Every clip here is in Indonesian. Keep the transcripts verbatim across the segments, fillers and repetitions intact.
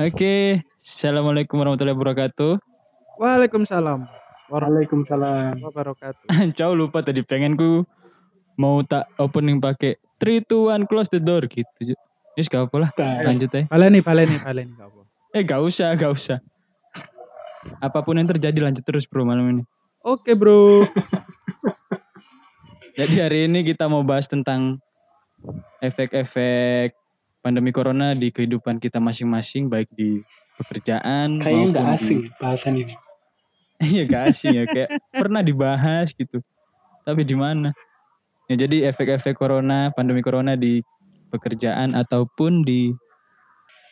Oke, assalamualaikum warahmatullahi wabarakatuh. Waalaikumsalam. Waalaikumsalam. Wabarakatuh. Jauh lupa tadi pengen ku mau tak opening pakai three two one close the door gitu. Wis gak apa lah, lanjut aja. Baleni, baleni, baleni gak apa. Eh gak usah, gak usah. Apapun yang terjadi lanjut terus bro malam ini. Oke bro. Jadi hari ini kita mau bahas tentang efek-efek pandemi corona di kehidupan kita masing-masing, baik di pekerjaan. Kayaknya nggak asing di... bahasan ini. Iya nggak asing ya, kayak pernah dibahas gitu. Tapi di mana? Ya jadi efek-efek corona, pandemi corona di pekerjaan ataupun di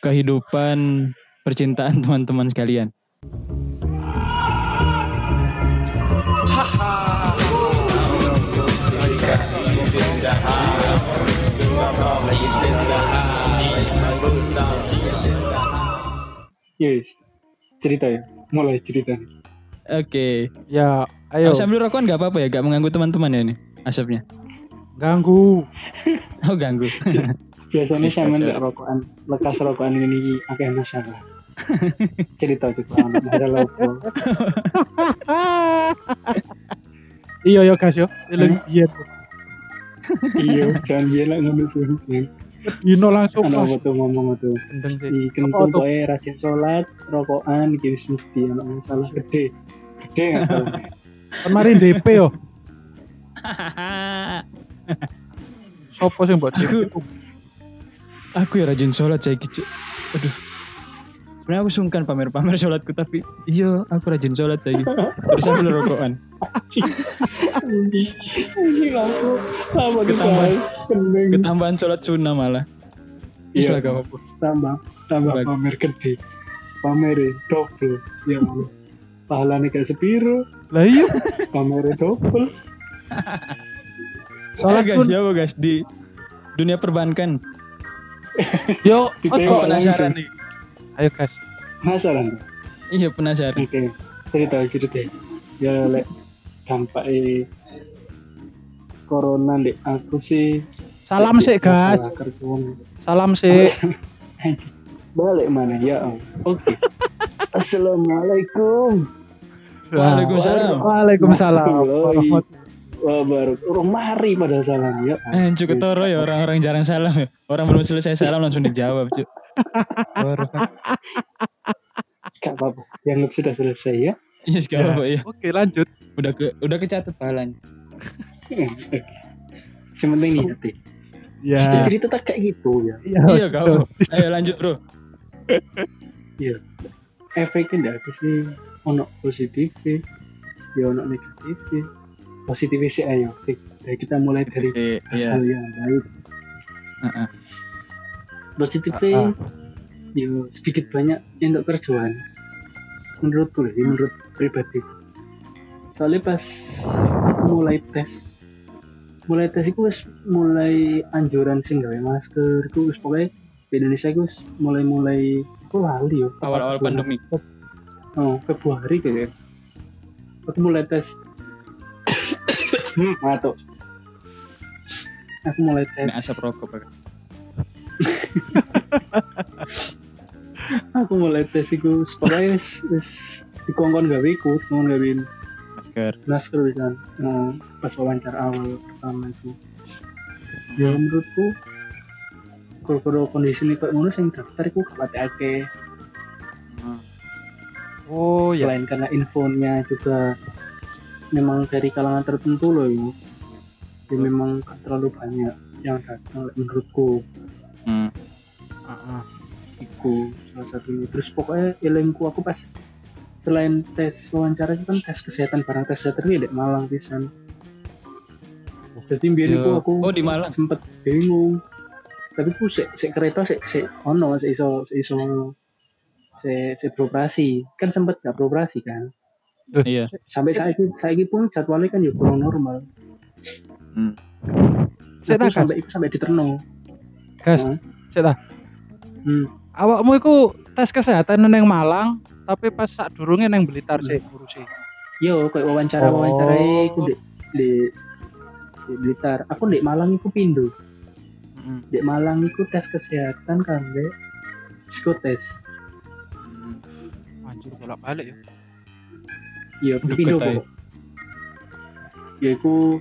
kehidupan percintaan teman-teman sekalian. Yes, cerita ya, mulai cerita. Oke, ya, ayo. Oh, sambil rokokan nggak apa-apa ya, nggak mengganggu teman-teman ya ini asapnya. Ganggu. Oh ganggu. Biasanya saya nggak rokokan, lekas rokokan ini agak masalah. Cerita itu masalah apa? Iyo yo kasih yo, iya. Iyo, jangan dia lah ngambil suhu. Ino langsung anak foto ngomong itu di kentung poe rajin sholat rokokan bikin smoothie anak masalah gede gede nggak tahu kemarin D P yo sopo sih buat aku aku ya rajin sholat saya gitu. Aduh sebenarnya aku sungkan pamer-pamer sholatku tapi iya aku rajin sholat saya gitu terus aku rokokan ketambahan ketambahan sholat sunnah malah iya tambah tambah pamer gede pamer double ya Allah pahalanya kayak sepiro lah iya pamer double soalnya guys ya guys di dunia perbankan yo aku penasaran nih ayo guys penasaran iya penasaran oke cerita cerita ya lek dampak eh corona deh aku sih salam sih guys salam sih balik mana ya om oke okay. Assalamualaikum waalaikumsalam waalaikumsalam wabarakatuh orang mari pada salam ya eh cukup toro ya orang-orang jarang salam ya orang belum selesai salam langsung dijawab cuk gak apa-apa dianggap sudah selesai ya. Yes, ya. Apa, iya. Oke lanjut. Udah ke, udah kecatat pahalanya. Sementing nih hati. Ya. Cerita cerita tak kayak gitu ya. Iya, iya kau. Ayo lanjut bro. Iya. Efeknya dari sih ono positif, ya ono negatif. Positif sih ayo. Jadi kita mulai dari e, hal iya. Yang baik. Uh-uh. Positifnya, uh-uh. Ya sedikit banyak yang untuk kerjaan. Menurutku lah, menurut pribadi. Soalnya pas mulai tes, mulai tes itu mulai anjuran sih nggak pakai masker, itu pokoknya di Indonesia itu mulai-mulai itu lali ya. Awal-awal pandemi. Oh, Februari kayaknya. Aku mulai tes. Matuk. Aku mulai tes. Ini asap rokok kan. Aku mulai tes iku supaya wis dikongkon gawe ikut, ngomong gawe masker. Masker pisan. Nah, pas wawancara awal pertama itu. Ya menurutku kalau kondisi ini kok ngono sing daftar iku kuwatirake. Oh, ya lain karena infonya juga memang dari kalangan tertentu loh ini. Jadi oh. Memang terlalu banyak yang datang menurutku. Hmm. Heeh. Iku salah satunya terus pokoknya elengku aku pas selain tes wawancara itu kan tes kesehatan barang tes kesehatan ini dek Malang pisan jadi biar itu aku oh, di Malang. Sempet bingung tapi aku se, se kereta se se ono se iso se iso se se beroperasi kan sempet gak beroperasi kan uh, iya. Sampai saya saya pun jadwalnya kan ya kurang normal hmm. Aku sampai aku sampai diterno kan saya hmm. Awakmu iku tes kesehatan neng Malang, tapi pas sak durunge neng Blitar sih ngurusi. Yo, koyo wawancara-wawancara oh. Iku di, di, di Blitar. Aku ndek Malang iku pindho. Heeh. Ndek Malang iku tes kesehatan kan, Mbak. Psikotes. bolak balik ya. Iya, pindah kok. Ya iku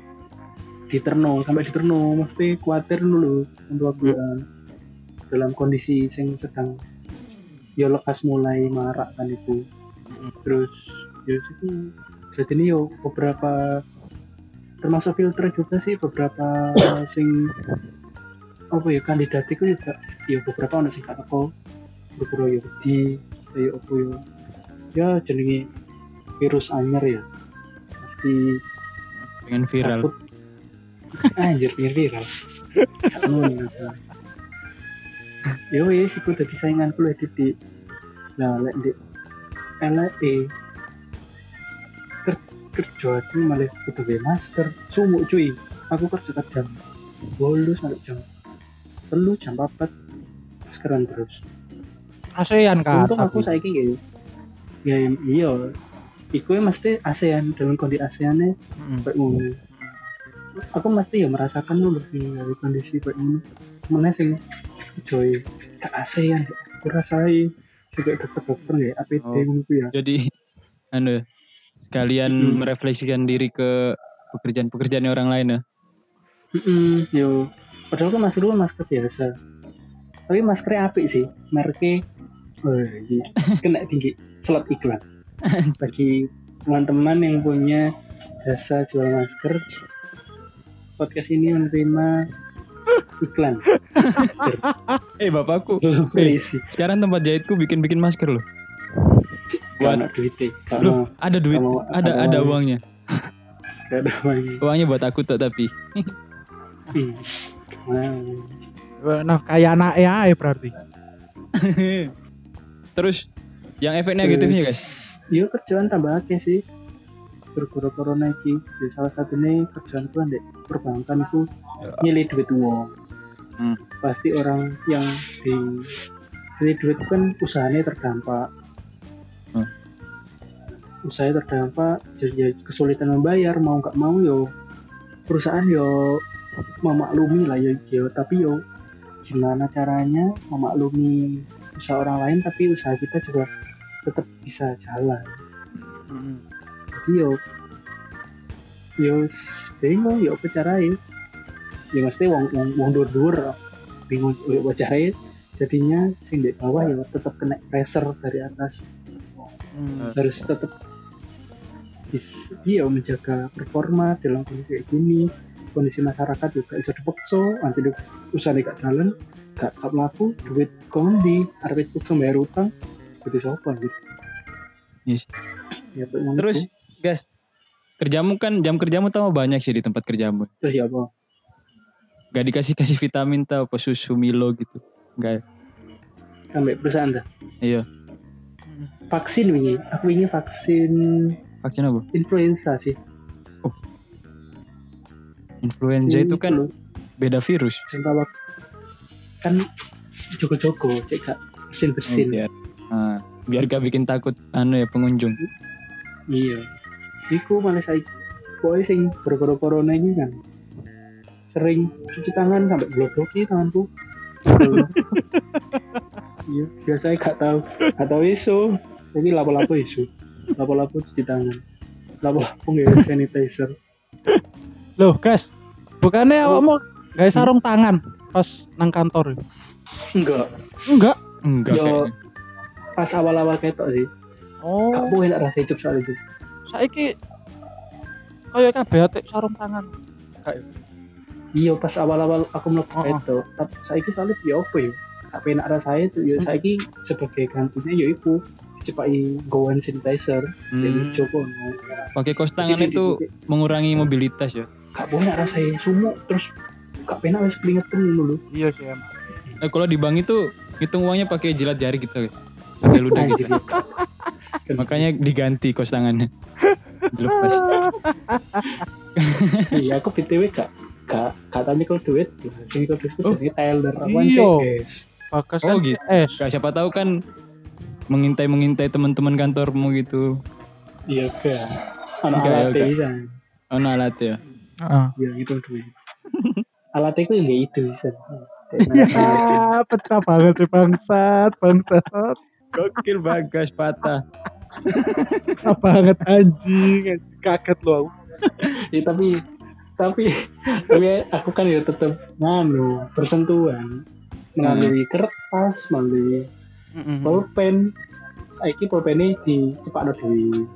diterno, sampai diterno mesti kuatir dulu untuk aku hmm. dalam kondisi sing sedang ya lekas mulai marak kan itu. Hmm. Terus ya itu jadi ini yo beberapa termasuk filter juga sih beberapa sing apa ya kandidat itu juga ya beberapa ono sing gak teko beberapa yo di ya opo yo ya jenenge virus anyar ya pasti pengen viral takut. Anjir pengen viral ngono ya yo wis iku dadi sainganku lek di nah lek di L A E kerja aku malah kudu pakai masker sumuk cuy aku kerja kat jam bolu sampai jam perlu jam empat maskeran terus ASEAN kan untung aku saiki nggih ya iya iku mesti ASEAN dalam kondisi ASEAN-e kok ngono aku mesti ya merasakan lho dari kondisi kok ngono meneh sing joy ke ASEAN aku rasai juga dokter-dokter ya A P D ngono oh, ya jadi anu sekalian mm. merefleksikan diri ke pekerjaan-pekerjaan orang lain ya. Mm-mm, yo. Padahal kan masker kan masker biasa. Tapi maskernya apik sih, merke oh, iya. Kena tinggi slot iklan. Bagi teman-teman yang punya jasa jual masker, podcast ini menerima iklan. Eh hey, bapakku, hey, sekarang tempat jahitku bikin-bikin masker loh. Buat duitnya, loh, ada duit, kalo, ada kalo ada uangnya. Gak ada uangnya. Uangnya buat aku tak tapi. Nah, kayak anak ya berarti. Terus, yang efek negatifnya guys? Iya kerjaan tambahnya sih. Gara-gara corona ini, jadi salah satunya kerjaan tuh di perbankan itu nyilih duit uang. Hmm. Pasti orang yang di nyilih duit kan usahanya terdampak. Hmm. Usaha terdampak jadi kesulitan membayar mau nggak mau yo perusahaan yo memaklumi lah yo, yo tapi yo gimana caranya memaklumi usaha orang lain tapi usaha kita juga tetap bisa jalan hmm. Jadi yo yo bingung yo apa carain ya mesti wong wong dur-dur bingung yo apa carain jadinya sing di bawah yo tetap kena pressure dari atas. Hmm, harus tetap bis, iya menjaga performa dalam kondisi kayak gini kondisi masyarakat juga bisa dipaksa nanti usaha gak jalan gak tak laku duit kondi arwit paksa bayar utang jadi sopan gitu yes. Ya, terus itu. Guys kerjamu kan jam kerjamu tau banyak sih di tempat kerjamu terus ya apa gak dikasih-kasih vitamin tau apa susu Milo gitu gak sampai perusahaan dah iya vaksin wingi, aku wingi vaksin vaksin apa? Influenza sih. Oh. Influenza vaksin itu kan itu. Beda virus. Contoh kan jogo-jogo cek gak bersin-bersin. Biar, uh, biar gak bikin takut anu ya pengunjung. Iya. Iku malah saya koe sing gara-gara corona ini kan. Sering cuci tangan sampai blok-bloki tanganku. Iya, biasanya gak tahu, gak tahu isu. Tapi lapo-lapo isu, lapo-lapo cuci tangan, lapo-lapo nggak sanitizer. Loh, guys, bukannya oh. awak mau guys sarung tangan pas nang kantor? Enggak, enggak, enggak. Yo, pas awal-awal ketok sih. Oh. Gak boleh nak rasa hidup soal itu. Saiki, kayak kabeh ate sarung tangan. Kayak. Iya, pas awal-awal aku mlebu oh. ketok. Tapi saiki soalnya yo opo yo. Apa yang arah saya itu, ya saya ini sebagai gantinya ya itu cepai goan sanitizer hmm. yang dicoba no. Pakai kos tangan itu dipake. Mengurangi mobilitas ya gak boleh arah saya sumuk terus gak penak harus pelingat penuh dulu iya sih emang nah, kalau di bank itu hitung uangnya pakai jilat jari gitu pakai ludah gitu makanya diganti kos tangannya dilepas iya aku B T W kak kak katanya kalau duit ini kalau duit itu jadi Taylor awan guys Pakas oh gitu. Eh, gak siapa tahu kan mengintai-mengintai teman-teman kantormu gitu. Iya kan. Ono alate bisa. Ono alate ya. Heeh. Ya gitu duit. Alate ku ya itu bisa. Ya, pecah banget sih bangsat, bangsat. Gokil Bagas patah. Apaan anjing, kaget loh aku. Ya tapi tapi tapi aku kan ya tetap nganu persentuhan melalui hmm. kertas, melalui hmm. pulpen. Saiki pulpennya dicepakno dhewe.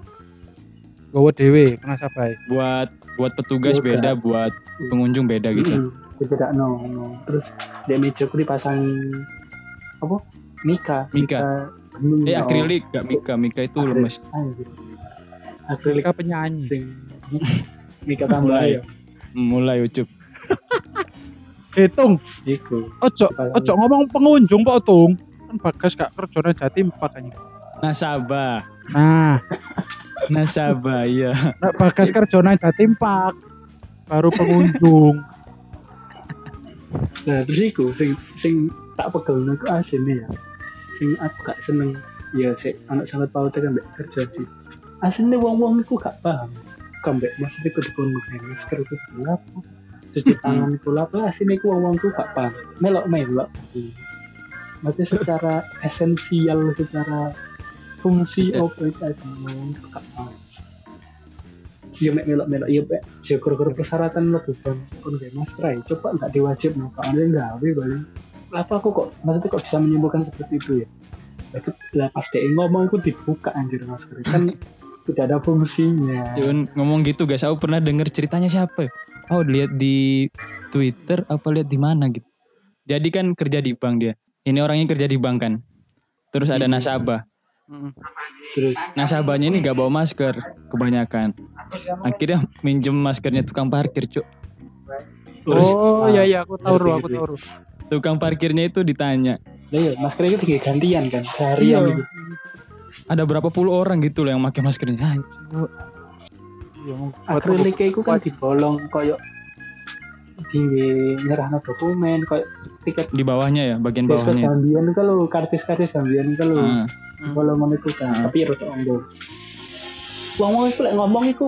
Gowo dhewe, penasa bae. Buat buat petugas Yoga. Beda, buat pengunjung beda gitu. Tidak no, no. Terus di meja ku dipasang apa? Mika. Mika. Mika. Eh akrilik, enggak mika. Mika itu lemes. Akrilik penyanyi. Sing. Mika mulai. Mulai ucup. Hitung. Iku. Ojo, ojo ngomong pengunjung kok, Tung. Kan Bagas gak kerjone Jatim pakane. Nasabah. Nah. Nasabah ya. Nek Bagas kerjone Jatim Pak baru pengunjung. Nah terus iku sing sing tak pegelno ku asine ya. Sing aku gak seneng ya sik anak sangat paute kan mbek kerja di. Asine wong-wong iku gak paham. Kambek maksud iku dikon masker iku ngapa? Cuci tangan iku lha asine iku wong-wong ku gak paham. Melok-melok sih. Maksudnya secara esensial, secara fungsi operasi ya melok-melok, ya pak ya gara-gara persyaratan lebih banyak kan kayak mas Ray, coba gak diwajib makanya gak awi balik apa aku kok, maksudnya kok bisa menyimpulkan seperti itu ya lah pas dia ngomong aku dibuka anjir masker kan tidak ada fungsinya Yun, ngomong gitu guys, aku pernah denger ceritanya siapa aku lihat di Twitter, apa lihat di mana gitu jadi kan kerja di bank dia ini orangnya kerja di bank kan terus ada nasabah terus nasabahnya ini gak bawa masker kebanyakan akhirnya minjem maskernya tukang parkir cuk terus, oh iya iya aku tahu aku tahu tukang parkirnya itu ditanya iya maskernya itu gantian kan seharian gitu ada berapa puluh orang gitu loh yang pakai maskernya akriliknya itu kan dibolong koyok di nyerahno dokumen koyok tiket di bawahnya ya bagian bawahnya sambian kalau kartis-kartis sambian kalau kalau mau itu kan tapi harus ngomong ngomong itu ngomong itu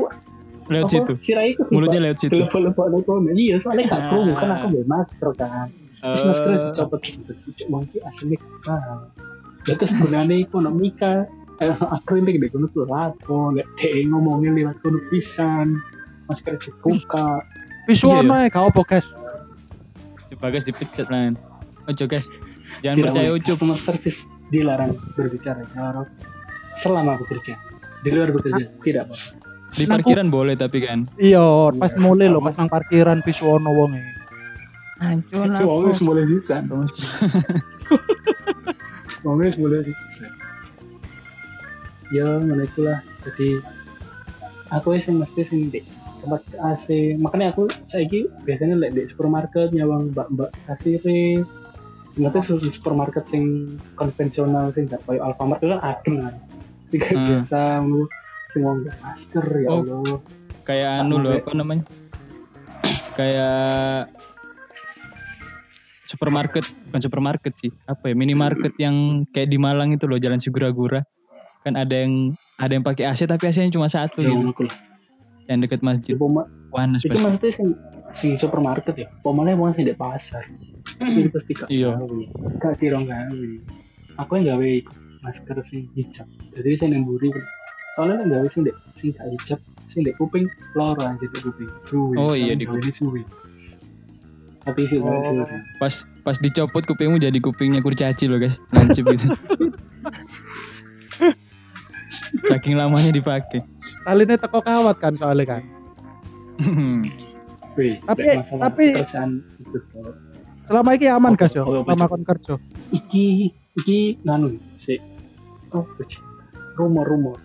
lewat situ sirai itu mulutnya lewat situ lupa-lupa komen iya soalnya gak perlu kan aku beli masker kan terus masker dicopot gitu mungkin asli kan terus gunanya itu ada mika akrilik deh kuno tuh lapo deh ngomongin lewat kuno pisan masker dibuka visualnya kau podcast Bagas dipecat lain. Ojo guys, jangan tidak percaya Ucup. Customer service dilarang berbicara kalau selama bekerja. Di luar bekerja ah. Tidak apa. Di parkiran aku... boleh tapi kan. Iya, pas ya, mulai lho pas nang parkiran pisuwono wonge. Hancur lah. Wong wis mulai sisan. Wong wis mulai sisan. Ya, menikulah. Jadi aku wis mesti sing ndek. Tempat A C makanya aku saiki biasanya lek di supermarket nyawang mbak-mbak kasire sebenarnya susu supermarket sing konvensional sing gak koyo Alfamart itu kan adem kan tiga hmm. biasa sing wong gak masker ya oh, Allah kayak anu lho apa namanya kayak supermarket bukan supermarket sih apa ya minimarket yang kayak di Malang itu loh Jalan Sigura-Gura kan ada yang ada yang pakai A C tapi A C-nya cuma satu ya, gitu yang dekat masjid. Poma, itu pasti. Maksudnya sing, sing supermarket ya. Pemainnya mau sing di pasar. Itu pasti kak. Iya. Kak tirong kan. Aku yang gawe masker sing hijab. Jadi saya nemburi. Soalnya yang gawe sing dek sing kak hijab, sing dek kuping, loran jadi kuping. Suwi. Oh iya di kuping suwi. Tapi sih oh. Suwi. Pas pas dicopot kupingmu jadi kupingnya kurcaci loh guys. Lancip gitu. Saking lamanya dipakai. Taline teko kawat kan soalnya kan. Wih, tapi tapi selama ini aman guys yo. Selama kon kerja. Iki iki nganu sik. Oh, rumor-rumor.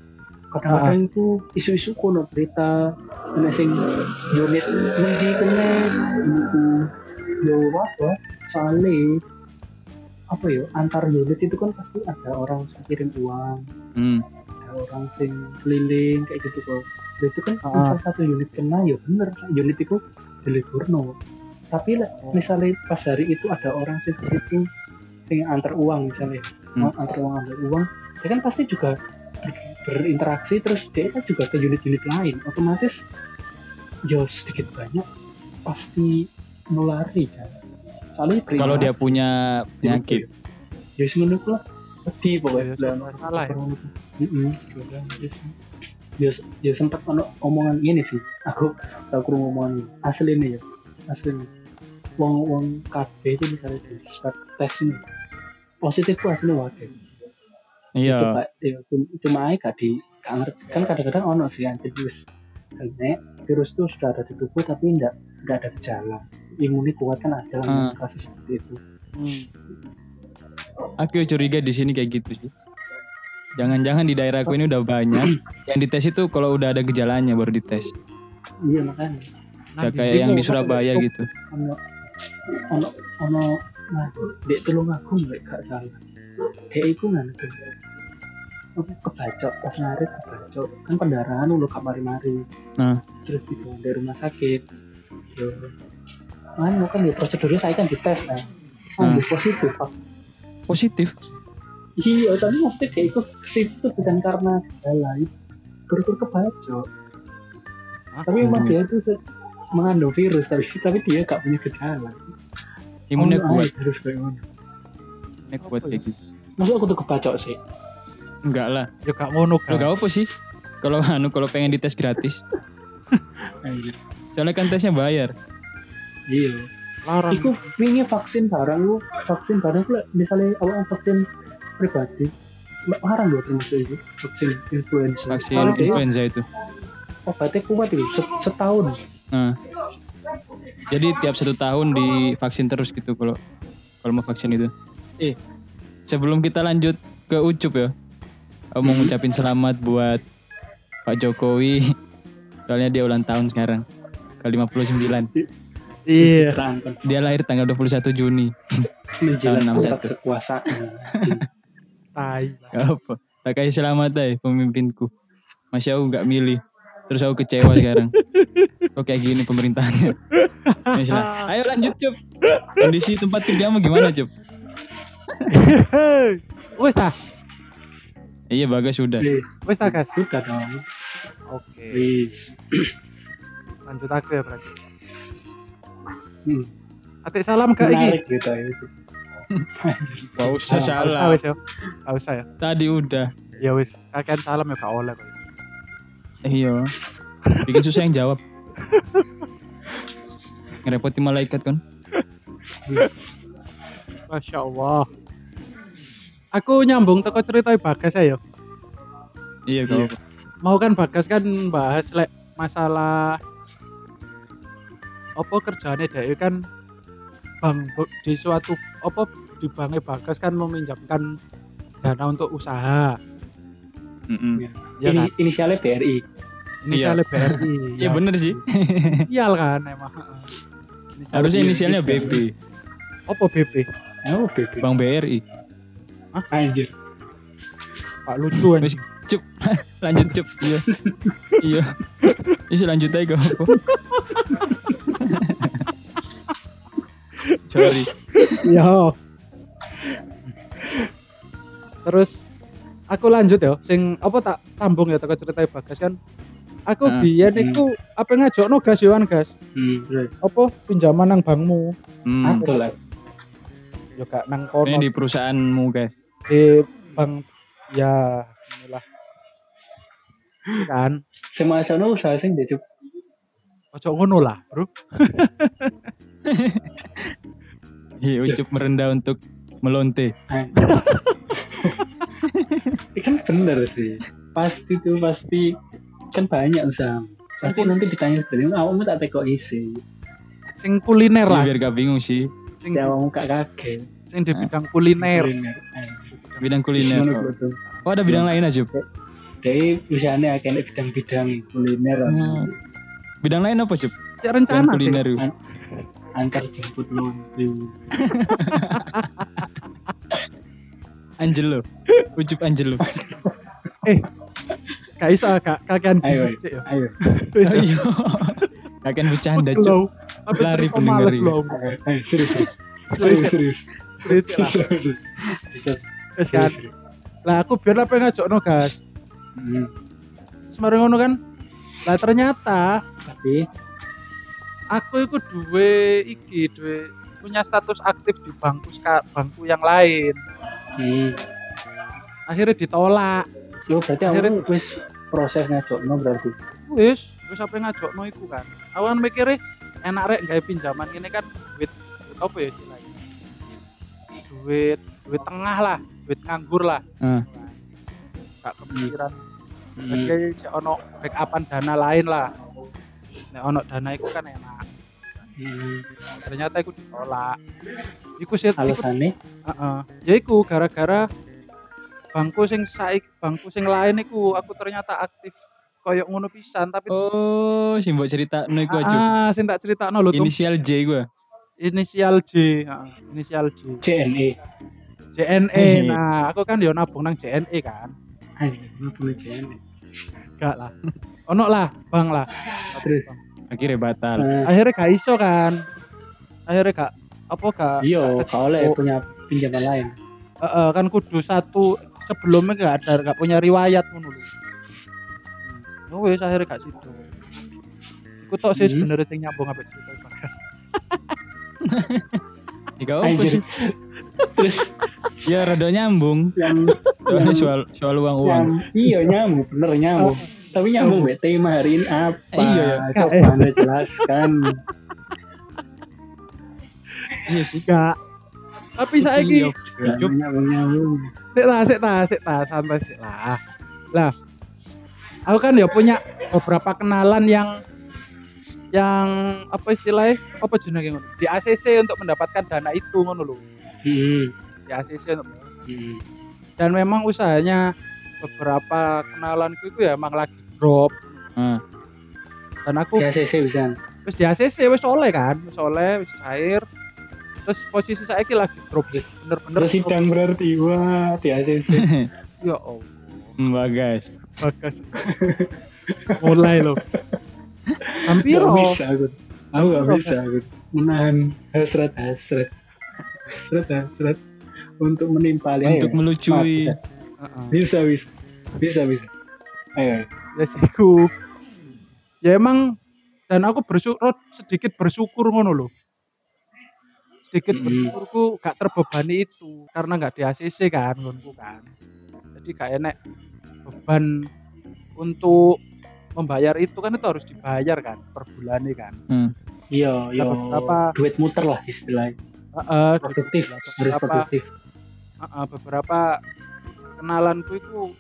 Kadang-kadang itu isu-isu kono berita ana sing unit mendi kene iku yo wae soalnya apa yo antar unit itu kan pasti ada orang sing kirim uang. Hmm. Orang sing keliling kayak gitu kok. Itu kan ah. misal satu unit kena ya bener unit itu diliburno. Tapi lah, misalnya pas hari itu ada orang sing situ sing antar uang misalnya, hmm. antar uang antar uang, dia kan pasti juga berinteraksi terus dia kan juga ke unit-unit lain. Otomatis ya sedikit banyak pasti nulari kan. Kalau dia punya penyakit. Ya wis ngono lah. sedih pokoknya bilang salah ya. Ya, ya sempat omongan ini sih, aku tak kurang omongan ini asli nih ya, asli nih. Wong wong K B itu misalnya di swab test ini positif asli wae. Iya. Cuma cuma ae gak di gak ngerti kan kadang-kadang ono sih anjir wis nek virus itu sudah ada di tubuh tapi enggak enggak ada gejala. Imunnya kuat kan ada hmm. kasus seperti itu. Hmm. Aku curiga di sini kayak gitu sih. Jangan-jangan di daerahku ini udah banyak yang dites itu kalau udah ada gejalanya baru dites. Iya makanya. Nah, kayak yang di Surabaya itu, gitu. Ono ono ono nah, dek tolong aku nggak gak salah. Dek iku nang aku kebacok pas narik kebacok kan pendarahan lu kamari-mari. Nah. Terus dibawa dari rumah sakit. Yo. Anu kan ya prosedurnya saya kan dites nah. Nah. Positif. Positif. Iya, tapi mesti kayak ikut situ bukan karena gejala, berkur kebaca. Ah, tapi emang dia itu se- mengandung virus, tapi tapi dia gak punya gejala. Imunnya oh, kuat. Terus kayak mana? Imunnya kuat kayak gitu. Maksud aku tuh kebaca sih? Enggak lah. Ya gak mau nuk. Lo gak apa sih? Kalau anu kalau pengen dites gratis. Soalnya kan tesnya bayar. Iya. Larang. Iku minyak vaksin barang lu, vaksin barang lu misalnya awal vaksin pribadi, larang loh termasuk itu vaksin influenza. Vaksin Kalo influenza itu. Obatnya kuat itu setahun. Nah. Jadi tiap satu tahun divaksin terus gitu kalau kalau mau vaksin itu. Eh, sebelum kita lanjut ke Ucup ya, aku mau ngucapin selamat buat Pak Jokowi, soalnya dia ulang tahun sekarang, ke lima puluh sembilan. Iya. Dia lahir tanggal dua puluh satu Juni. Menjelang buka kekuasaan. Hai. Apa? Tak kasih selamat deh pemimpinku. Masya Allah enggak milih. Terus aku kecewa sekarang. Kok kayak gini pemerintahannya. Masalah. Ayo lanjut, Cup. Kondisi tempat kerjamu gimana, Cup? Wes ah. Iya, Bagas sudah. Wes ah, Bagas sudah dong. Oke. Please. Lanjut aku ya, berarti. Hmm. Atik salam ke iki. Gitu itu. Enggak usah salam. Enggak usah ya. Tadi udah. Ya wis, kakek salam ya Kak Ola kok. Eh, iya. Bikin susah yang jawab. Ngerepotin malaikat kan. Masya Allah. Aku nyambung teko cerita Bagas ya. Iya, kau. Mau kan Bagas kan bahas lek masalah apa kerjanya dia kan bank di suatu apa di banknya Bagas kan meminjamkan dana untuk usaha. Mm-hmm. Ya, ini kan? Inisialnya B R I. Inisialnya iya. B R I. Iya ya, bener sih. Iya kan emang. Inisialnya harusnya inisialnya B B. Apa B B? Oh B B. Bank B R I. Ah anjir. Pak lucu kan. Cep. Lanjut cep. Iya. Iya. Bisa lanjut aja kok. Sorry. Yo. Terus aku lanjut ya, sing apa tak sambung ya teko cerita Bagas kan. Aku nah, biyen hmm. iku ape ngajokno gas yo an gas. Hmm. Apa pinjaman nang bankmu? Hmm. Aku lek. Yo gak nang kono. Ini di perusahaanmu, guys. Di bank ya, inilah. Kan. Semasane usaha sing dicup. Ojo ngono lah, Bro. Iya, Ucup merendah untuk melonte. Kan bener sih. Pasti tuh pasti kan banyak usaha. Pasti nanti ditanya sebenarnya, awakmu tak teko isi. Sing kuliner lah. Biar gak bingung sih. Sing awakmu gak kaget. Sing di bidang kuliner. Bidang kuliner. Oh, ada bidang lain aja, Ucup. Dei usahane akeh bidang-bidang kuliner. Bidang lain apa, Ucup? Rencana kuliner. Angkat jemput lonte. Angelo, Ucup Angelo. Eh, gak iso kak, kakean. Ayo, ayo. Ayo. Kakean bercanda Cup. Lari pendengarin. Ayo, serius. Serius, serius. Serius. Bisa. Serius. Lah aku biar apa ngajokno, Gas. Heeh. Semarang ngono kan? Lah ternyata tapi aku itu duwe iki duwe punya status aktif di bangku bangku yang lain. Hmm. akhirnya ditolak. Yo berarti akhirnya wis proses ngajokno berarti. Wis, wis sampe ngajokno iku kan. Awan mikire enak rek gawe pinjaman ngene kan duit apa ya istilahnya? Duit, duit tengah lah, duit nganggur lah. Heeh. Hmm. Gak kepikiran. Jadi hmm. ono backupan dana lain lah. Nek ono dana iku kan enak. Hmm. Ternyata aku ditolak. Iku sih alasane. Heeh. Ya iku gara-gara bangku sing saik, bangku sing lain iku aku ternyata aktif koyo ngono pisan tapi oh, sing mbok critakno iku aja. Ah, sing tak critakno lho. Inisial J gua. Inisial J, heeh. Inisial J. J N E. J N E. Nah, aku kan yo nabung nang J N E kan. Ayo, nabung J N E. Enggak lah. Ono lah, Bang lah. Terus akhirnya batal. Nah. Akhirnya gak iso kan. Akhirnya gak apa gak. Iya, gak oleh punya pinjaman lain. Heeh, uh, kan kudu satu sebelumnya gak ada, gak punya riwayat ngono lho. Oh wis akhirnya gak sido. Iku tok sih hmm. bener sing nyambung ambek cerita Bang. Iku opo sih? Terus ya rada nyambung. Yang soal soal uang-uang. Iya nyambung, bener nyambung. Oh. Tapi nyambung be tema hari ini apa? Iya, coba Anda jelaskan. Iya sih Kak. Tapi saiki nyambung-nyambung. Sik lah, sik lah, sik lah, sampai sik lah. Lah. Aku kan ya punya beberapa kenalan yang yang apa istilahnya? Apa jenenge ngono? Di A C C untuk mendapatkan dana itu ngono lho. Heeh. Di A C C untuk. Heeh. Dan memang usahanya beberapa kenalanku itu ya emang lagi drop. Hmm. Dan aku di A C C bisa. Terus di A C C wis oleh kan, wis oleh, wis cair. Terus posisi saya iki lagi drop, guys. Bener-bener sidang berarti wah di A C C. Ya Allah. Mbak guys. Bagas. Mulai loh. Hampir gak bisa aku. Aku gak bisa aku. Menahan hasrat-hasrat. Hasrat-hasrat untuk menimpali untuk ya. Melucui. Maaf, Uh-uh. bisa bisa bisa bisa ayo aku ya emang dan aku bersyukur sedikit bersyukur ngono loh sedikit hmm. bersyukurku gak terbebani itu karena gak di A C C kan ngonku kan jadi gak enek beban untuk membayar itu kan itu harus dibayar kan per bulan nih kan hmm. iya iya duit muter lah istilahnya uh-uh, produktif harus produktif uh-uh, beberapa kenalanku itu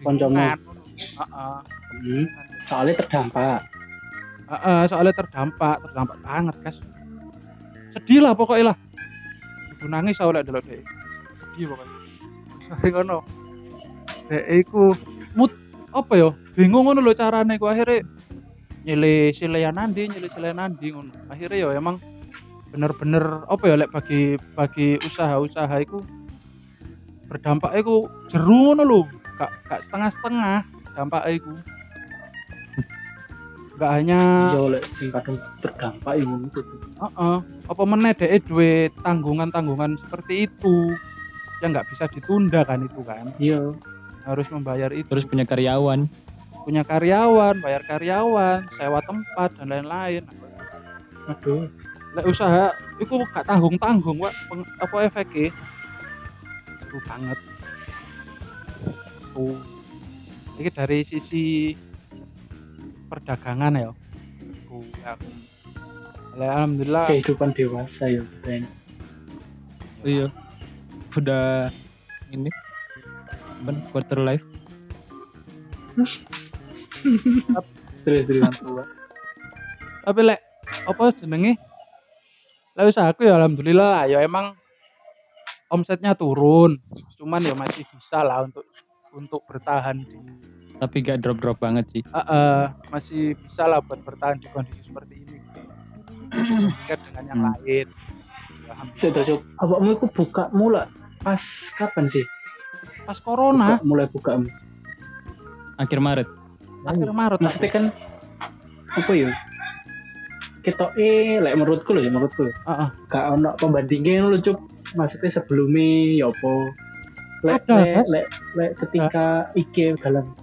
koncoman, uh-uh. hmm. soalnya terdampak, uh-uh, soalnya terdampak, terdampak banget guys, sedih lah pokoknya lah, aku nangis soalnya dulu deh, sedih pokoknya, ringono, deh aku mut apa yo, bingung ngono lo caranya, aku akhirnya nyilih silayan nanti, nyilih silayan nanti, ngono, akhirnya yo emang bener-bener apa yo, lek bagi bagi usaha-usaha aku berdampaknya aku jeru no lho gak, gak setengah-setengah dampaknya aku gak hanya jauh lek singkatan berdampak ya gitu. uh-uh. Apa meneh deh duwe tanggungan-tanggungan seperti itu yang gak bisa ditunda kan itu kan iya harus membayar itu terus punya karyawan punya karyawan, bayar karyawan sewa tempat dan lain-lain aduh lek usaha aku gak tanggung-tanggung wak, peng, apa efeknya banget. Oh. Ini dari sisi perdagangan ya. Oh, aku. Alhamdulillah kehidupan dewasa ya, Ben. Oh, iya. Udah ini ben quarter life. Terus-terusan tua. Tapi lek apa jenenge? Lah usahaku ya alhamdulillah ya emang omsetnya turun, cuman ya masih bisa lah untuk untuk bertahan. Tapi gak drop-drop banget sih. Uh, uh, masih bisa lah buat bertahan di kondisi seperti ini. Dekat dengan yang hmm. lain. Sudah coba. Awakmu itu buka mula pas kapan sih? Pas corona. Buka, mulai buka. Akhir Maret. Akhir Maret. Maksudnya kan apa ya? Ketok e, lek menurutku loh, ya menurutku. Heeh. Uh, uh. Gak ono pembandingane lho, Cuk. Maksudnya sebelumnya ya apa lek lek lek le, ketika I K dalam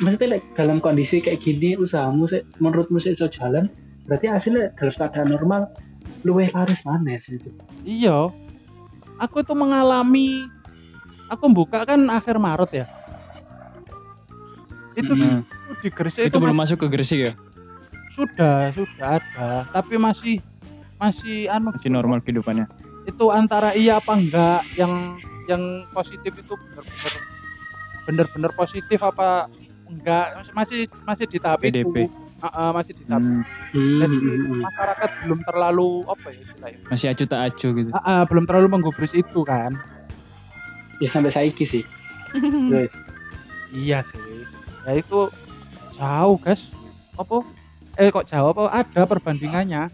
maksudnya lek dalam kondisi kayak gini usahamu se, menurutmu sik iso jalan berarti hasilnya dalam keadaan normal luwih laris manis itu. Iya. Aku tuh mengalami aku buka kan akhir Maret ya. Itu hmm. di Gresik itu, itu belum masuk ke Gresik ya? Sudah, sudah ada, tapi masih masih anu masih normal kehidupannya. Itu antara iya apa enggak yang yang positif itu benar-benar benar-benar positif apa enggak masih masih di tahap itu. Uh, uh, masih di tahap. Hmm. Jadi masyarakat belum terlalu apa ya istilahnya. Masih acuh tak acuh gitu. Uh, uh, belum terlalu menggubris itu kan. Ya sampai saiki sih. Guys. Iya sih. Ya itu jauh, guys. Apa? Eh kok jauh apa? Ada perbandingannya.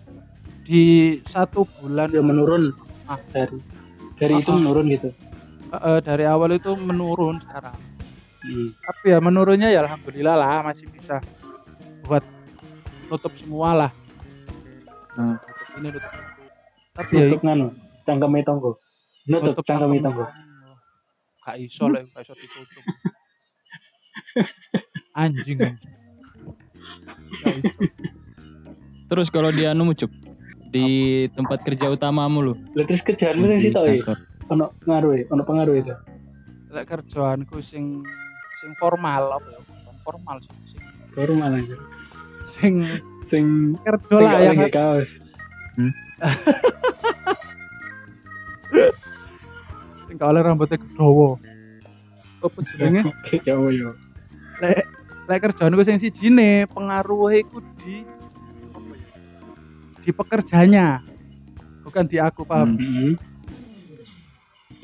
Di satu bulan ya menurun ah. dari dari apa? Itu menurun gitu. E, e, dari awal itu menurun sekarang. Hmm. Tapi ya menurunnya ya alhamdulillah lah masih bisa buat tutup semua lah. Hmm. Tutup ini tutup. Tapi tutup nganu, cangkeme tonggo. Nutup cangkeme tonggo. Gak iso lek gak iso ditutup. Anjing. Terus kalau dia anu mucuk di apa? Tempat kerja utamamu lu. Lah terus kerjaanmu sing sitok e. Ono pengaruh e, ono pengaruh itu. Lek kerjaanku sing sing formal apa ya? Formal sing formal aja. Sing sing kerja lah yang nggih kaos. Hmm. Sing kale rambutnya kedowo. Opo jenenge? Ya yo. Lek lek kerjaanku sing sijine pengaruhe iku di di pekerjanya, bukan di aku paham. Mm-hmm.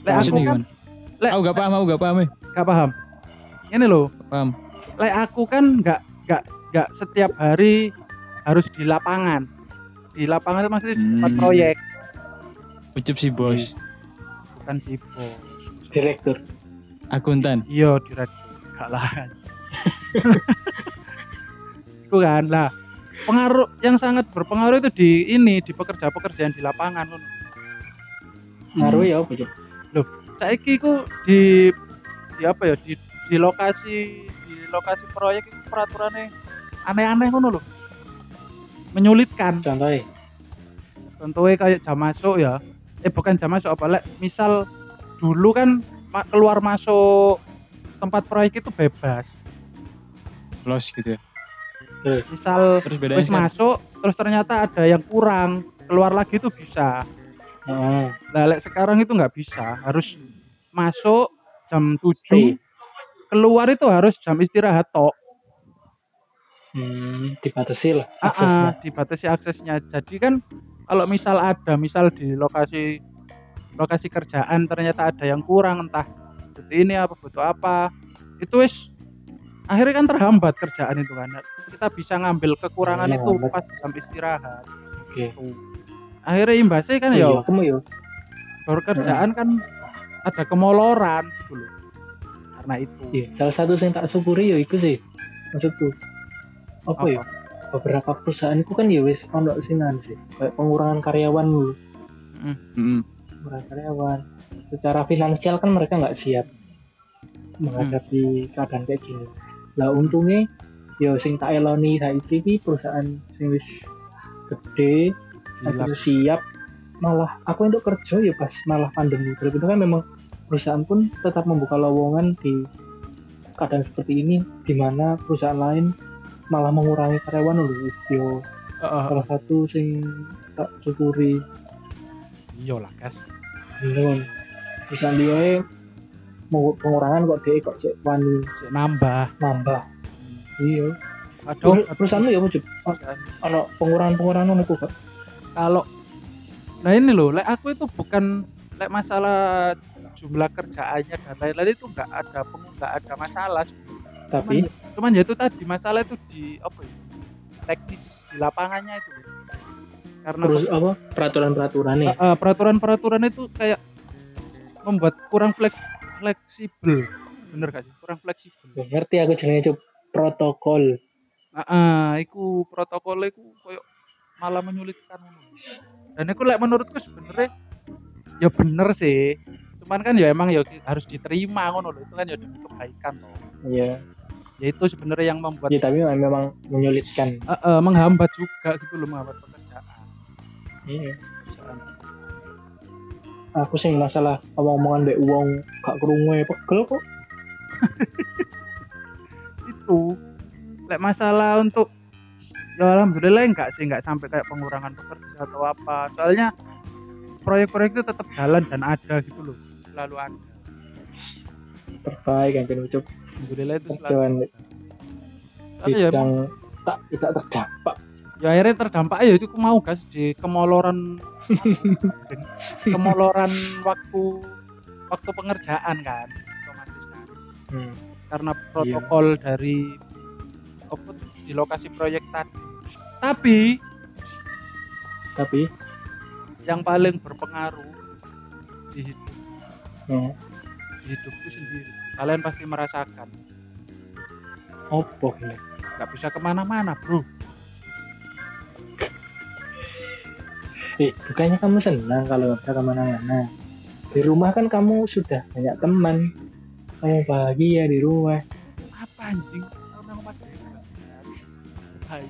Lek aku kan, lek aku gak paham, aku gak paham, gak paham. Ini loh, paham. Lek aku kan gak gak gak setiap hari harus di lapangan. Di lapangan itu maksudnya hmm. tempat proyek. Ucup si bos, bukan si bos. Direktur, akuntan. Iya direktur, gak lah. Itu kan lah. Pengaruh yang sangat berpengaruh itu di ini di pekerja-pekerjaan di lapangan ngono. Pengaruh ya opo, Cuk? Lho, saiki iku di di apa ya di di lokasi di lokasi proyek itu peraturannya aneh-aneh ngono lho. Menyulitkan. Contohnya Contohnya kayak jam masuk ya. Eh bukan jam masuk apa lek misal dulu kan keluar masuk tempat proyek itu bebas. Los gitu ya. Misal terus wis masuk terus ternyata ada yang kurang keluar lagi itu bisa. Nah, lek sekarang itu nggak bisa, harus masuk jam tujuh, keluar itu harus jam istirahat tok. Hmm, dibatasi lah aksesnya. Ah, dibatasi aksesnya. Jadi kan kalau misal ada misal di lokasi lokasi kerjaan ternyata ada yang kurang entah butuh ini apa butuh apa itu wis akhirnya kan terhambat kerjaan itu kan. Kita bisa ngambil kekurangan ya, itu ya, pas jam istirahat. Oke. Okay. Akhirnya imbasnya kan oh, ya. Kamu ya. Baru kerjaan ya. Kan ada kemoloran dulu. Karena itu. Ya, salah satu yang tak syukuri ya itu sih. Maksudku. Apa, apa? ya? Beberapa perusahaan itu kan ya wis ono sinan sih. Kayak pengurangan karyawan dulu. Mm-hmm. Pengurangan karyawan. Secara finansial kan mereka enggak siap menghadapi mm. keadaan kayak gini. Lah untungnya ya sing tak eloni saiki iki perusahaan sing wis gede aku siap malah aku entuk kerja ya pas malah pandemi. Berarti kan memang perusahaan pun tetap membuka lowongan di keadaan seperti ini di mana perusahaan lain malah mengurangi karyawan lho. Yo uh, salah satu sing tak syukuri. Iya lah, Kas. Lho. Perusahaan dia pengurangan kok dhek kok cek wani cek nambah, nambah. Iya. Aduh, perusahaan lu ya wujud. Ono pengurangan-pengurangan ngono kok. Kalau nah ini loh, lek aku itu bukan lek masalah jumlah kerjaannya dan lain-lain itu enggak ada enggak ada masalah. Tapi cuman, cuman ya itu tadi masalah itu di apa ya? Teknis di lapangannya itu. Karena terus apa? Peraturan-peraturannya. Uh, uh, peraturan-peraturan itu kayak membuat kurang fleks, fleksibel. Bener gak sih? Kurang fleksibel. Ngerti aku jenenge Cuk. Protokol. Heeh, iku protokole iku koyo malah menyulitkan ngono. Dan iku lek menurutku sebenarnya ya bener sih. Cuman kan ya emang ya harus diterima ngono lho. Itu kan ya demi kebaikan toh. Iya. Ya itu sebenarnya yang membuat ya, tapi memang menyulitkan. Heeh, menghambat juga gitu lho, menghambat pekerjaan. Iya. Aku sih masalah omong-omongan mbek wong gak krungu pegel kok. Itu lek masalah untuk ya alhamdulillah enggak sih, enggak sampai kayak pengurangan pekerja atau apa. Soalnya proyek-proyek itu tetap jalan dan ada gitu loh, selalu ada. Terbaik yang penutup. Alhamdulillah itu selalu. Bidang tak tidak terdampak. Ya akhirnya terdampak ya itu mau gas di kemoloran kemoloran waktu waktu pengerjaan kan otomatis kan. Hmm. Karena protokol iya. dari output di lokasi proyek tadi. Tapi tapi yang paling berpengaruh di hidup. Hmm. Di hidupku sendiri. Kalian pasti merasakan. Opo ini enggak bisa kemana-mana, bro. Eh, bukannya kamu senang kalau bisa kemana-mana. Di rumah kan kamu sudah banyak teman. Kamu bahagia di rumah. Apa anjing? Kamu ngomong macam itu. Hai.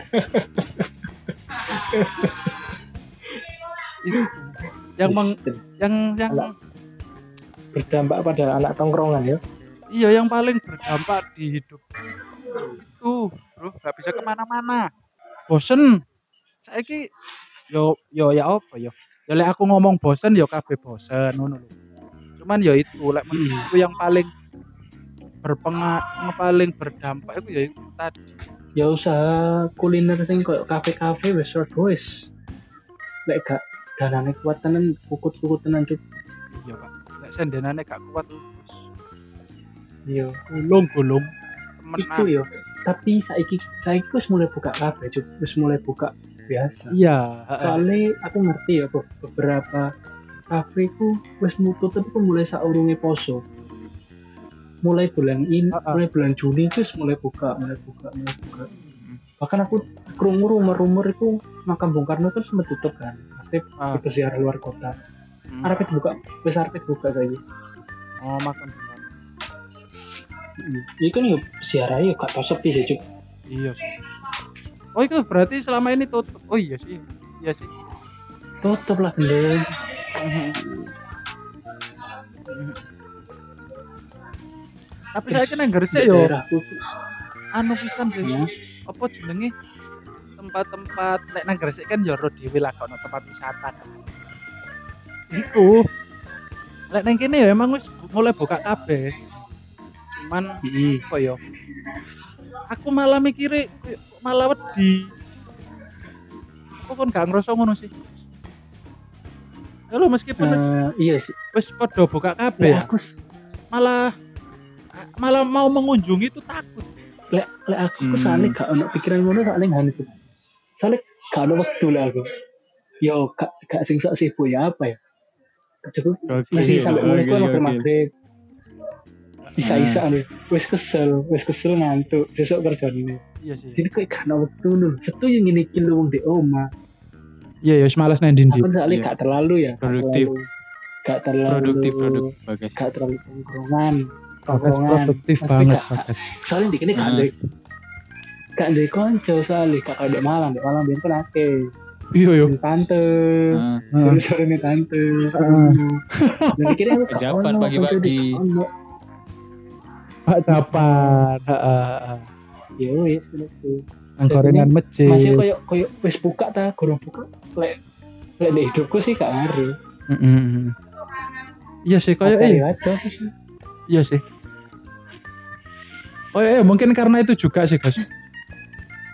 Yang meng- yang yang anak berdampak pada anak tongkrongan ya. Iya, yang paling berdampak di hidup itu, bro, enggak bisa kemana-mana. Bosen. Saiki Yo yo ya apa yo. Ya lek aku ngomong bosen yo kabeh bosen ngono lho. Cuman yo itu lek menurutku yang paling berpengaruh paling berdampak itu ya itu tadi. Ya usaha kuliner sing koyo kafe-kafe wis short wis. Lek gak danane kuat tenan kukut-kukut tenan cuk. Iya, Pak. Lek sendenane gak kuat wis. Iya, gulung-gulung temen aku yo. Tapi saiki saiki wis mulai buka kafe cuk, wis mulai buka biasa. Iya. Soalnya aku ngerti ya beberapa kafe ku wis mutu tapi mulai saurunge poso. Mulai bulan ini, uh, uh. mulai bulan Juni terus mulai buka, mulai buka, mulai buka. Hmm. Bahkan aku krungu rumor-rumor itu makam Bung Karno terus menutup kan. Pasti uh. peziarah luar kota. Hmm. Arep dibuka, wis arep dibuka saiki. Oh, makam Bung Karno. Hmm. Iki kan yo peziarah yo gak sepi sih, Cuk. Iya. Oh itu berarti selama ini tutup. Oh iya sih, iya sih. Tutup lah deh. Tapi saya kena ngeresnya yo. Anu pisan deh. Apa jenenge? Tempat-tempat lek nang Gresik kan yo ro dhewe lah kono tempat wisata. Iku. Lek nang kene yo emang wis mulai buka kabeh. Cuman apa yo? Aku malah mikire malah wedi. Aku kan gak ngerasa ngono sih. Kalau meskipun uh, iya sih wis padha buka kabeh. Ya, aku malah malah mau mengunjungi itu takut. Lek lek aku hmm. sale gak ono pikiran ngono sak ning han itu. Sale gak ono wektu lah aku. Yo gak gak sing sok sibuk ya apa ya. Cukup masih sampai mulai kok nang Madrid. Isa-isa anu, wis kesel, wis kesel ngantuk, sesuk kerjane. Iya sih. Jadi kok gak ana wektu lho. Setu yo ngene iki lho wong ndek omah. Iya ya wis males nang ndi-ndi. Aku sakjane gak terlalu ya. Produktif. Gak terlalu produktif produk bagas. Gak terlalu tongkrongan. Tongkrongan produktif banget. Soale ndek kene gak ndek. Gak ndek kanca soale gak ndek malam, ndek malam ben akeh. Iya yo. Tante. Heeh. Sorene tante. Jadi kira jawaban pagi-pagi. Pak Dapan, heeh. Ya wis niku. Nang gorengan masjid. Masih koyo koyo wis buka ta, gorong buka. Lek lek nek hidupku sih gak ngeri. Heeh. Iya sih koyo eh. Iya sih. Oh ya, mungkin karena itu juga sih, Guys.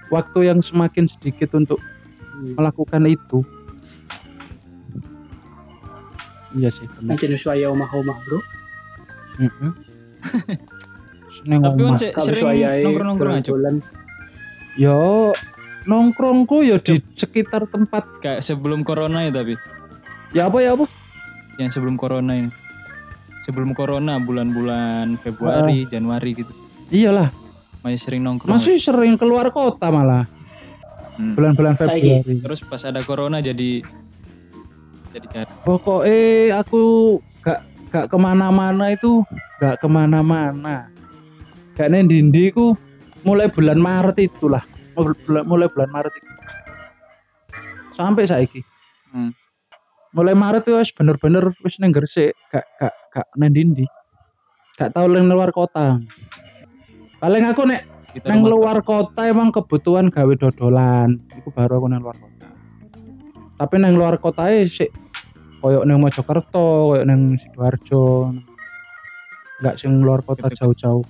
Waktu yang semakin sedikit untuk melakukan itu. Iya sih. Mungkin suaya omah-omah, Bro. Heeh. Nengok tapi once sering nongkrong-nongkrong aja. Yo nongkrongku yo di sekitar tempat kayak sebelum corona ya tapi. Ya apa ya apa? Yang sebelum corona ini. Sebelum corona bulan-bulan Februari, ah. Januari gitu. Iyalah. Masih sering nongkrong. Masih sering keluar kota malah. Hmm. Bulan-bulan Februari. Saya, terus pas ada corona jadi jadi jarang. Pokoknya aku gak gak kemana-mana itu gak kemana-mana. Karena dindi ku mulai bulan Maret itulah, mulai bulan Maret itu. Sampai saiki. Hmm. mulai Maret itu bener-bener wis nang Gresik, gak gak gak nang ndi-ndi. Gak tau nang luar kota. Paling aku nek nang luar kota emang kebutuhan gawe dodolan, iku baru aku nang luar kota. Tapi nang luar kotae sik koyo nang Mojokerto, koyo nang Sidoarjo. Gak sing luar kota jauh-jauh.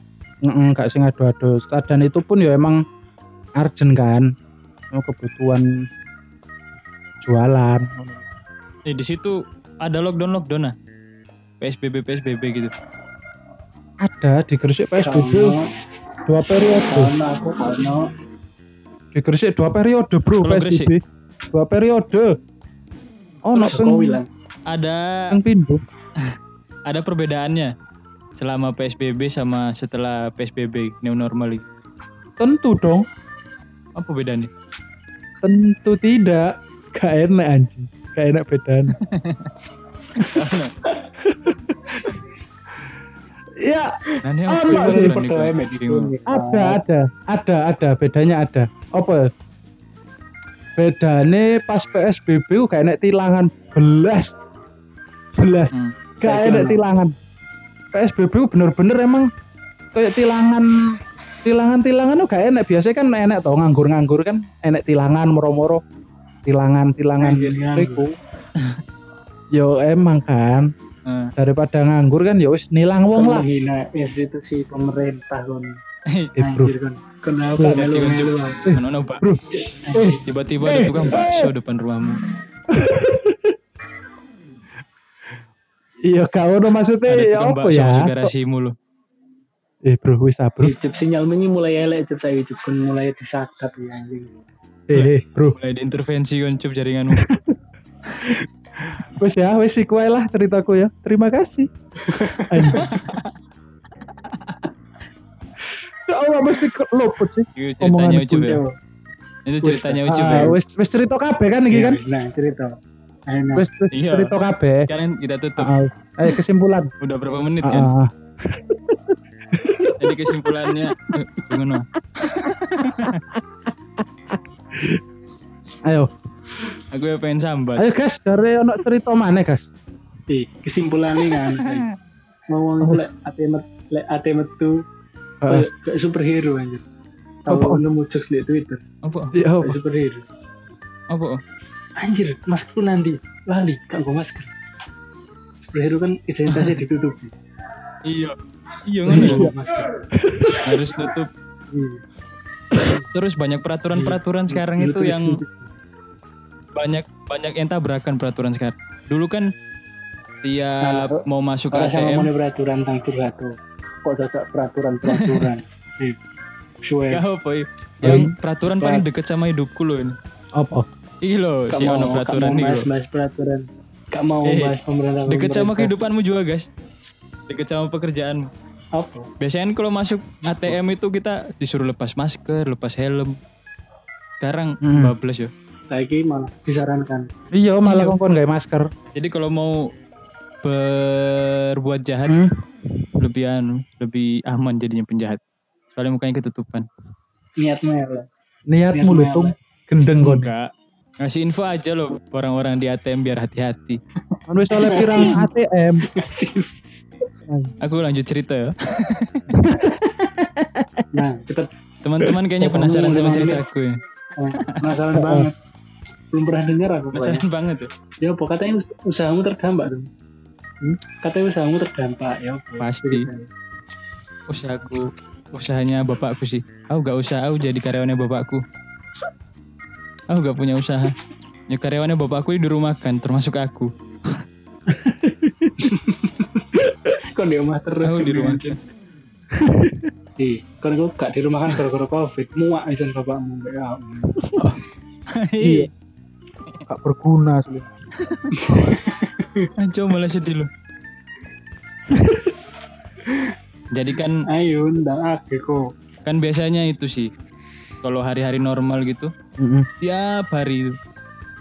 Heeh, gak sing adu-adu. Dan itu pun ya emang arjen kan. Mau kebutuhan jualan. Eh, di situ ada lockdown lockdown nah, P S B B P S B B gitu. Ada di Gresik P S B B sama, dua periode. Sama aku, sama. Di Gresik dua periode bro. Kalo P S B B Gresik dua periode. Oh, nopeng. Ada. Ada perbedaannya selama P S B B sama setelah P S B B new normal. Tentu dong. Apa bedanya? Tentu tidak. Gak enak anjing. Gak enak bedanya. Ya, ada sih. Ada, ada, ada, ada. Bedanya ada. Apa? Bedanya pas P S B B gak enak tilangan. Belas, belas. Hmm, gak enak tilangan. P S B B bener-bener emang kayak tilangan. Tilangan-tilangan tuh gak enak. Biasanya kan enak tau, nganggur-nganggur kan enak tilangan, moro-moro. Tilangan-tilangan itu yo emang kan uh. daripada nganggur kan ya wis nilang wong lah. Menghina institusi pemerintah kon. Eh bro, kenapa melu-melu? Ono Pak. Tiba-tiba ada tukang bakso depan rumahmu. Iya kau ono maksudnya ya apa ya? Tukang bakso garasimu lho. Eh bro, wis ah bro. Icip sinyal menyi mulai elek icip saya icip kon mulai disakat ya anjing. Eh, bro, mulai diintervensi koncup jaringanmu. Wes ya, wes iku lah ceritaku ya. Terima kasih. Soalnya mesti luput sih. Omongan Ucup ya. Itu ceritanya Ucup ya. Wes wes cerita kabeh kan iki kan? Nah, cerita. Ayo. Wes cerita kabeh. Sekarang kita tutup. Ayo kesimpulan. Udah berapa menit kan? Jadi kesimpulannya ngono. Ayo, aku ya pengen sambat. Ayo guys, dari ono cerita mana guys? Di kesimpulannya kan, mau ngulek atemet, lek atemet tuh kayak superhero aja. Tahu nemu cek di Twitter. Apa? Kayak superhero. Apa? Anjir, maskerku nanti lali, gak nggo masker. Superhero kan identitasnya ditutupi. Iya, iya ngono. Harus tutup. Terus banyak peraturan-peraturan iya, sekarang itu yang banyak banyak yang tabrakan peraturan sekarang. Dulu kan tiap nah, mau masuk A T M mau peraturan tang turhatu. Kok dadak peraturan-peraturan. Suwe. Ya opo iki? Yang peraturan paling dekat sama hidupku lho ini. Apa? Iki lho si ono peraturan iki. Mas-mas peraturan. Gak mau eh, bahas pemerintah. Dekat sama kehidupanmu juga, guys. Dekat sama pekerjaanmu. Apa? Biasanya kalau masuk A T M itu kita disuruh lepas masker, lepas helm. Sekarang hmm. bablas ya. Saiki malah disarankan. Iya, malah kongkon gawe masker. Jadi kalau mau berbuat jahat hmm? lebih anu, lebih aman jadinya penjahat. Soalnya mukanya ketutupan. Niatmu ya, Blas. Niatmu lutung gendeng kon. Enggak. Ngasih info aja loh orang-orang di A T M biar hati-hati. Anu soalnya pirang A T M. Aku lanjut cerita ya. Nah, cepet. Teman-teman kayaknya penasaran sama cerita aku ya. Penasaran banget. Belum pernah dengar aku. Penasaran banget ya. Ya apa katanya us- usahamu terdampak tuh. Hmm? Katanya usahamu terdampak ya. Apa? Pasti. Usahaku, usahanya bapakku sih. Aku gak usaha, aku jadi karyawannya bapakku. Aku gak punya usaha. Ya karyawannya bapakku di rumah kan, termasuk aku. Kon di rumah terus. Aku di rumah aja. Ih, kon kok gak di rumah kan gara-gara Covid. Muak isan bapakmu. Oh. Iya. Gak berguna sih. Anco malah sedih lu. Jadi kan ayo ndang age kok. Kan biasanya itu sih. Kalau hari-hari normal gitu, mm-hmm. tiap hari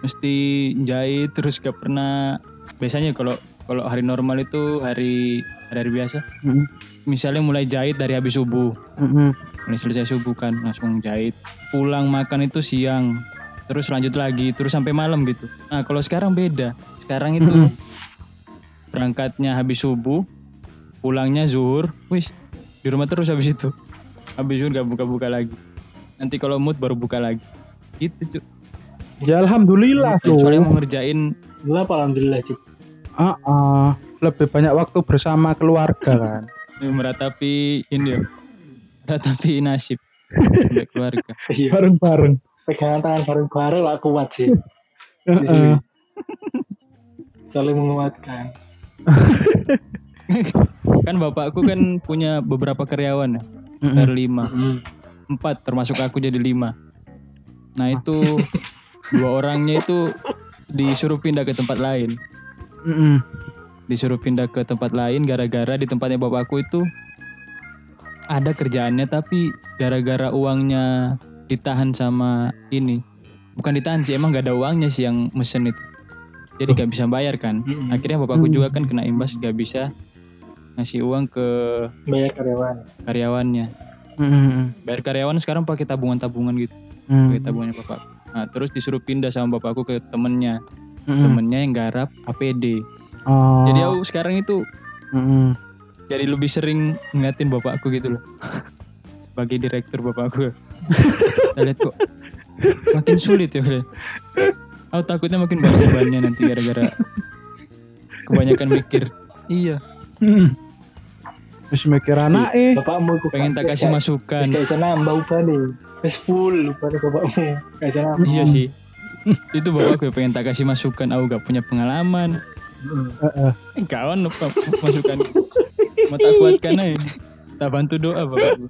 mesti jahit terus gak pernah. Biasanya kalau Kalau hari normal itu hari hari biasa, mm-hmm. misalnya mulai jahit dari habis subuh, mm-hmm. mulai selesai subuh kan langsung jahit, pulang makan itu siang, terus lanjut lagi, terus sampai malam gitu. Nah kalau sekarang beda, sekarang itu mm-hmm. berangkatnya habis subuh, pulangnya zuhur, wis di rumah terus habis itu. Habis zuhur gak buka-buka lagi. Nanti kalau mood baru buka lagi. Gitu, Cuk. Ya alhamdulillah tuh. Soalnya mau ngerjain lah, alhamdulillah, Cuk. Ah, uh-uh. Lebih banyak waktu bersama keluarga kan. Meratapi ini ya. Meratapi nasib dari keluarga. Bareng-bareng. Pegangan tangan bareng-bareng lah, kuat sih. Heeh. Saling menguatkan. Kan bapakku kan punya beberapa karyawan ya, berlima, empat termasuk aku jadi lima. Nah itu dua orangnya itu disuruh pindah ke tempat lain, disuruh pindah ke tempat lain gara-gara di tempatnya bapakku itu ada kerjaannya, tapi gara-gara uangnya ditahan sama ini, bukan ditahan sih, emang gak ada uangnya sih yang mesen itu. Jadi gak bisa bayar kan. Akhirnya bapakku juga kan kena imbas, gak bisa ngasih uang ke bayar karyawan karyawannya mm. bayar karyawan sekarang pakai tabungan-tabungan gitu, mm. pakai tabungannya bapak. Nah terus disuruh pindah sama bapakku ke temennya, mm. temennya yang garap A P D. Oh. Jadi aku sekarang itu mm. jadi lebih sering ngeliatin bapakku gitu loh. Sebagai direktur bapakku. Kita lihat kok makin sulit ya. Aku takutnya makin banyak bebannya nanti gara-gara kebanyakan mikir. Iya. Hmm. Wis mikir anake. Bapakmu pengen tak kasih masukan. Wis kaya nambah ubane. Wis full ubane bapakmu. Kaya nambah. Iya sih. Itu bapakku pengen tak kasih masukan, aku gak punya pengalaman. Heeh. Uh-uh. Gak ono masukan. Mau tak kuatkan ae. Tak bantu doa bapakku.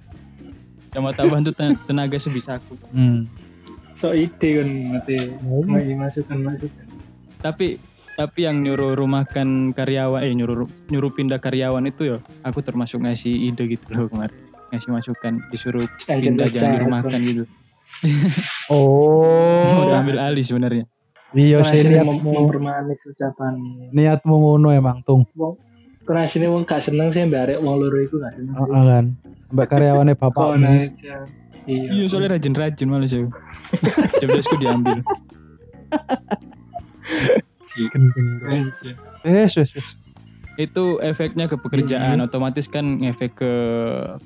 Cuma tak bantu tenaga sebisa aku. Hmm. So ide kan mate. Mau masukan-masukan. Tapi tapi yang nyuruh rumahkan karyawan, eh nyuruh nyuruh pindah karyawan itu ya, aku termasuk ngasih ide gitu loh kemarin, ngasih masukan, disuruh pindah jangan dirumahkan gitu. Oh, udah ambil alih sebenarnya. Iya, niat mempermanis ucapan. Niat ngono emang tung. Karena sini wong gak seneng sih mbak arek wong loro iku gak seneng. Heeh kan. Mbak karyawane bapak. Iya, soalnya rajin-rajin malah sih. Jobdeskku diambil. Yes, yes, yes. Itu efeknya ke pekerjaan, mm-hmm. otomatis kan ngefek ke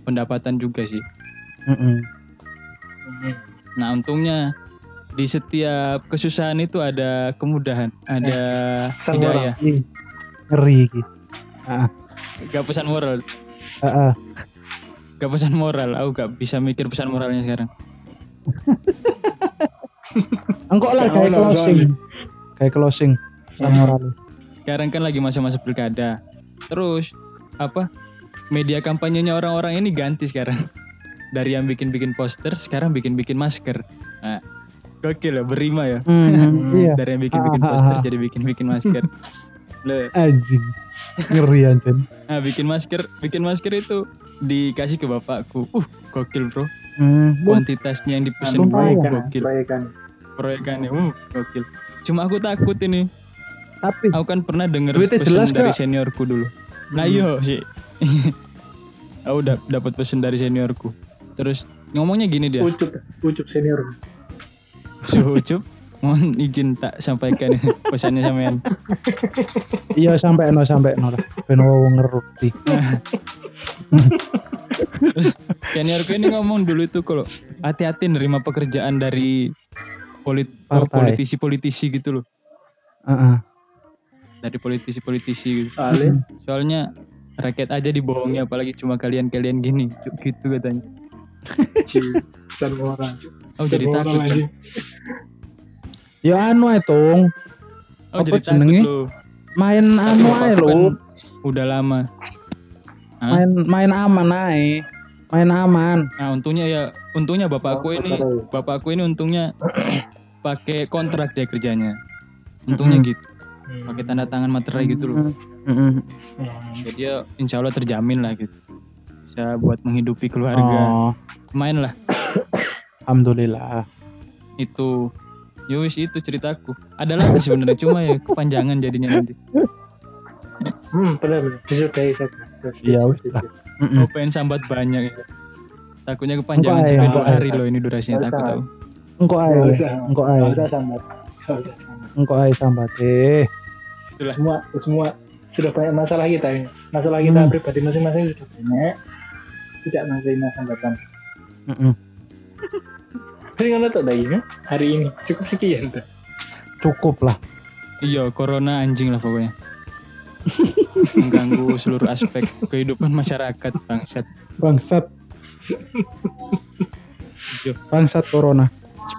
pendapatan juga sih. Mm-hmm. Nah untungnya di setiap kesusahan itu ada kemudahan, ada eh, hidayah. Ngeri gitu. Ah. Gak pesan moral. Ah, ah. Gak pesan moral, aku gak bisa mikir pesan moralnya sekarang. Engkau lah kayak closing. Kayak closing sama hmm. Sekarang kan lagi masa-masa pilkada. Terus apa? Media kampanyenya orang-orang ini ganti sekarang. Dari yang bikin-bikin poster sekarang bikin-bikin masker. Nah, gokil ya, berima ya. Hmm, iya. Dari yang bikin-bikin poster ah, jadi bikin-bikin masker. Loh. Anjing. Ngeri anjing. Nah, bikin masker, bikin masker itu dikasih ke bapakku. Uh, gokil, Bro. Hmm. Kuantitasnya yang dipesan baik gokil. Proyekan. Proyekannya uh, gokil. Cuma aku takut ini. Tapi aku kan pernah denger pesan dari gak? Seniorku dulu. Nah yo sih. Aku udah dapat pesan dari seniorku. Terus ngomongnya gini dia. Ucup, ucup senior. So ucup, mohon izin tak sampaikan pesannya sampean. Iya sampai no sampai no lah. Ben wong ngerti. Seniorku ini ngomong dulu itu kalau hati-hati nerima pekerjaan dari Polit, politisi-politisi gitu loh. Uh-uh. Dari politisi-politisi gitu. Soalnya, soalnya rakyat aja dibohongi, apalagi cuma kalian-kalian gini gitu katanya. Pesan orang. Oh jadi takut kan? Ya anu ae tong. Oh apa jadi jenenge? Main anu ae lho. Udah lama. Hah? Main main aman ae. Main aman. Nah untungnya ya, untungnya bapakku oh, ini, betul. bapakku ini untungnya pakai kontrak dia kerjanya, untungnya mm-hmm. gitu, pakai tanda tangan materai gitu loh. Mm-hmm. Jadi ya insya Allah terjamin lah gitu, bisa buat menghidupi keluarga. Oh. Main lah. Alhamdulillah. Itu, yowis itu ceritaku. Ada lagi sebenarnya cuma ya kepanjangan jadinya nanti. Hmm, benar-benar. Disukai saja. Iya. Mau pengen sambat banyak. Ya. Takutnya kepanjangan sampai dua hari loh ini durasinya takut tahu. Engko ae, engko ae. Enggak usah sambat. Engko ae sambat. Eh. Itulah. Semua semua sudah banyak masalah kita ini. Masalah kita hmm. pribadi masing-masing sudah banyak. Tidak menerima sambatan. Heeh. Dengan itu tadi ya, hari ini cukup sekian tuh. Cukup lah. Iya, corona anjing lah pokoknya. Mengganggu seluruh aspek kehidupan masyarakat, bangsat. Bangsat. Bangsat corona.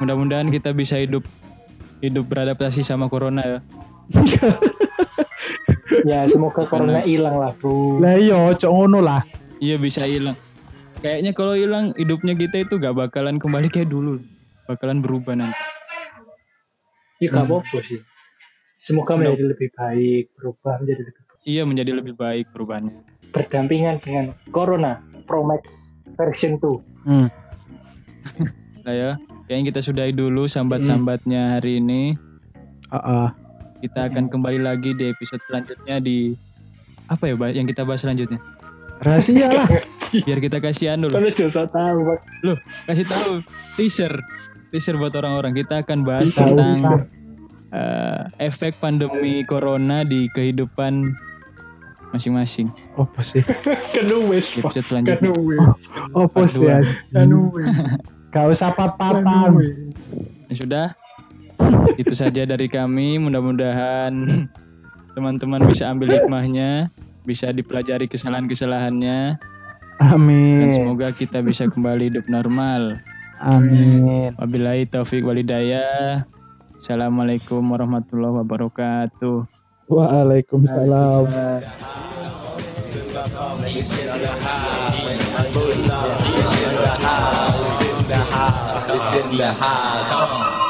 Mudah-mudahan kita bisa hidup hidup beradaptasi sama corona ya. Ya semoga corona hilang lah bro. Lah iya cok ngono lah. Iya bisa hilang. Kayaknya kalau hilang hidupnya kita itu gak bakalan kembali kayak dulu. Bakalan berubah nanti. Iya gak apa-apa sih. Semoga menjadi lebih baik, berubah menjadi lebih baik. Iya menjadi lebih baik perubahannya. Berdampingan dengan corona Pro Max version dua. Hmm. Nah ya. Kayaknya kita sudahi dulu sambat-sambatnya hari ini. Uh-uh. Kita akan kembali lagi di episode selanjutnya di... Apa ya yang kita bahas selanjutnya? Rahasia lah. Biar kita kasihan dulu. Kalau Joshua tahu. Loh, kasih tahu. Teaser. Teaser buat orang-orang. Kita akan bahas teaser, tentang... Teaser. Uh, efek pandemi corona di kehidupan masing-masing. Oh, pasti. Kanu wes. Episode selanjutnya. Kanu wes. Oh, pasti. Kanu wes. Gak usah patah-patah. Ya sudah. Itu saja dari kami. Mudah-mudahan teman-teman bisa ambil hikmahnya, bisa dipelajari kesalahan-kesalahannya. Amin. Dan semoga kita bisa kembali hidup normal. Amin. Wabillahi taufik walhidayah. Assalamualaikum warahmatullahi wabarakatuh. Waalaikumsalam. Waalaikumsalam. It's in the house.